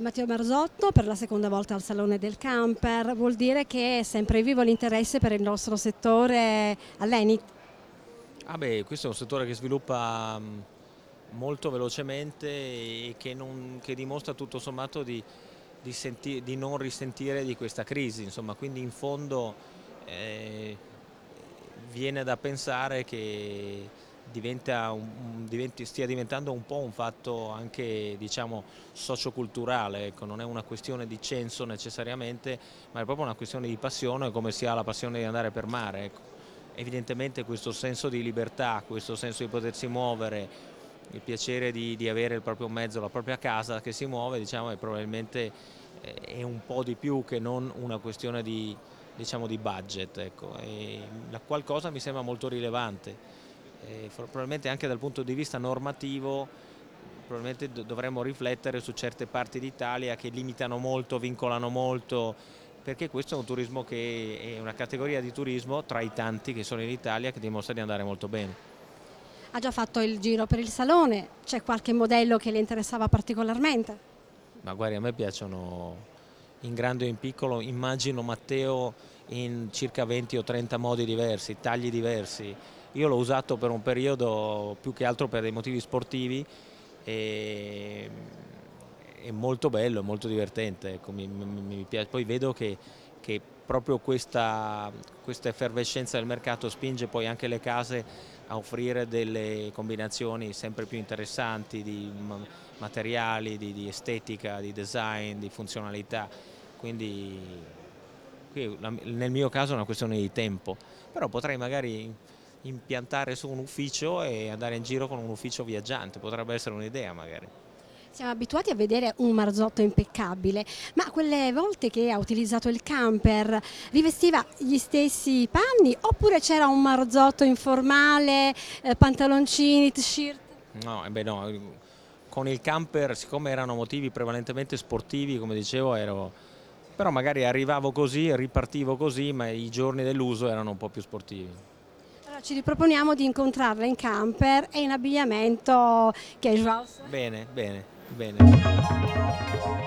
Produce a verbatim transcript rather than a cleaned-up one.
Matteo Marzotto per la seconda volta al Salone del Camper, vuol dire che è sempre vivo l'interesse per il nostro settore all'Enit. Ah beh, questo è un settore che sviluppa molto velocemente e che, non, che dimostra tutto sommato di, di, senti, di non risentire di questa crisi, insomma, quindi in fondo eh, viene da pensare che Diventa un, diventi, stia diventando un po' un fatto anche, diciamo, socioculturale, ecco, non è una questione di censo necessariamente, ma è proprio una questione di passione, come si ha la passione di andare per mare. Ecco. Evidentemente questo senso di libertà, questo senso di potersi muovere, il piacere di, di avere il proprio mezzo, la propria casa che si muove, diciamo, è probabilmente eh, è un po' di più che non una questione di, diciamo, di budget. Ecco. E la qualcosa mi sembra molto rilevante. Eh, probabilmente anche dal punto di vista normativo probabilmente do dovremmo riflettere su certe parti d'Italia che limitano molto, vincolano molto, perché questo è un turismo che è una categoria di turismo tra i tanti che sono in Italia che dimostra di andare molto bene. Ha già fatto il giro per il salone, c'è qualche modello che le interessava particolarmente? Ma guardi, a me piacciono in grande o in piccolo, immagino Matteo in circa venti o trenta modi diversi, tagli diversi. Io l'ho usato per un periodo più che altro per dei motivi sportivi e è molto bello, è molto divertente, ecco, mi, mi, mi piace. Poi vedo che, che proprio questa, questa effervescenza del mercato spinge poi anche le case a offrire delle combinazioni sempre più interessanti di materiali, di, di estetica, di design, di funzionalità, quindi qui, nel mio caso è una questione di tempo, però potrei magari impiantare su un ufficio e andare in giro con un ufficio viaggiante, potrebbe essere un'idea magari. Siamo abituati a vedere un Marzotto impeccabile, ma quelle volte che ha utilizzato il camper rivestiva gli stessi panni oppure c'era un Marzotto informale, eh, pantaloncini, t-shirt? No, eh beh no, con il camper, siccome erano motivi prevalentemente sportivi, come dicevo, ero, però magari arrivavo così, ripartivo così, ma i giorni dell'uso erano un po' più sportivi. Ci riproponiamo di incontrarla in camper e in abbigliamento casual. Bene, bene, bene.